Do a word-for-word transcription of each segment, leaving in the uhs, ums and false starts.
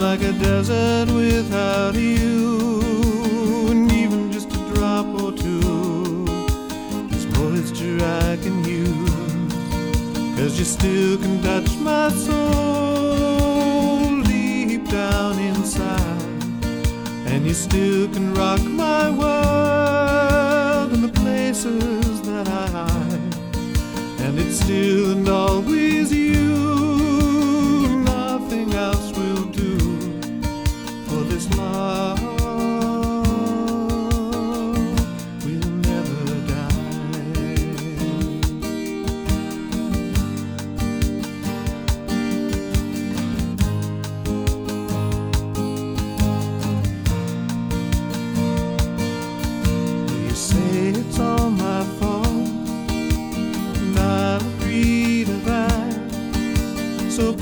like a desert without you. And even just a drop or two is moisture I can use, 'cause you still can touch my soul deep down inside, and you still can rock my world in the places that I hide. And it's still and always you.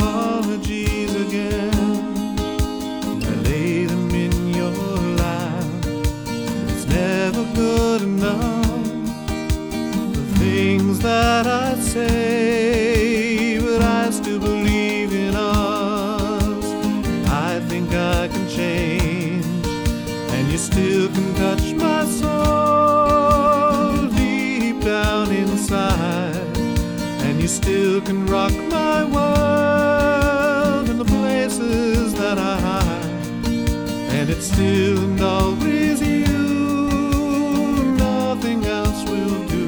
Apologies again, I lay them in your lap. It's never good enough, the things that I say, but I still believe in us. I think I can change, and you still can touch my soul deep down inside, and you still can rock my world that I hide. And it's still and always you. Nothing else will do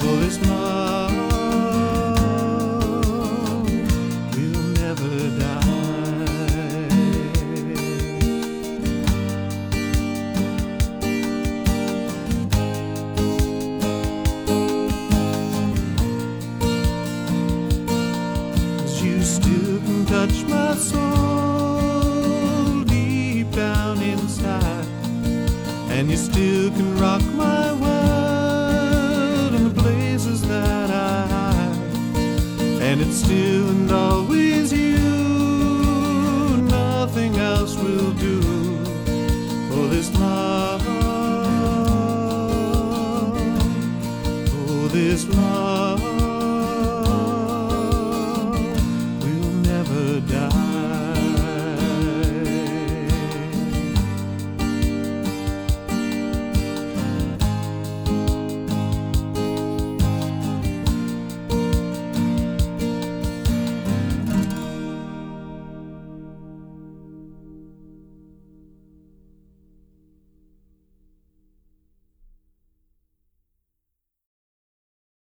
for this love. We'll never die. 'Cause you still can touch my soul and you still can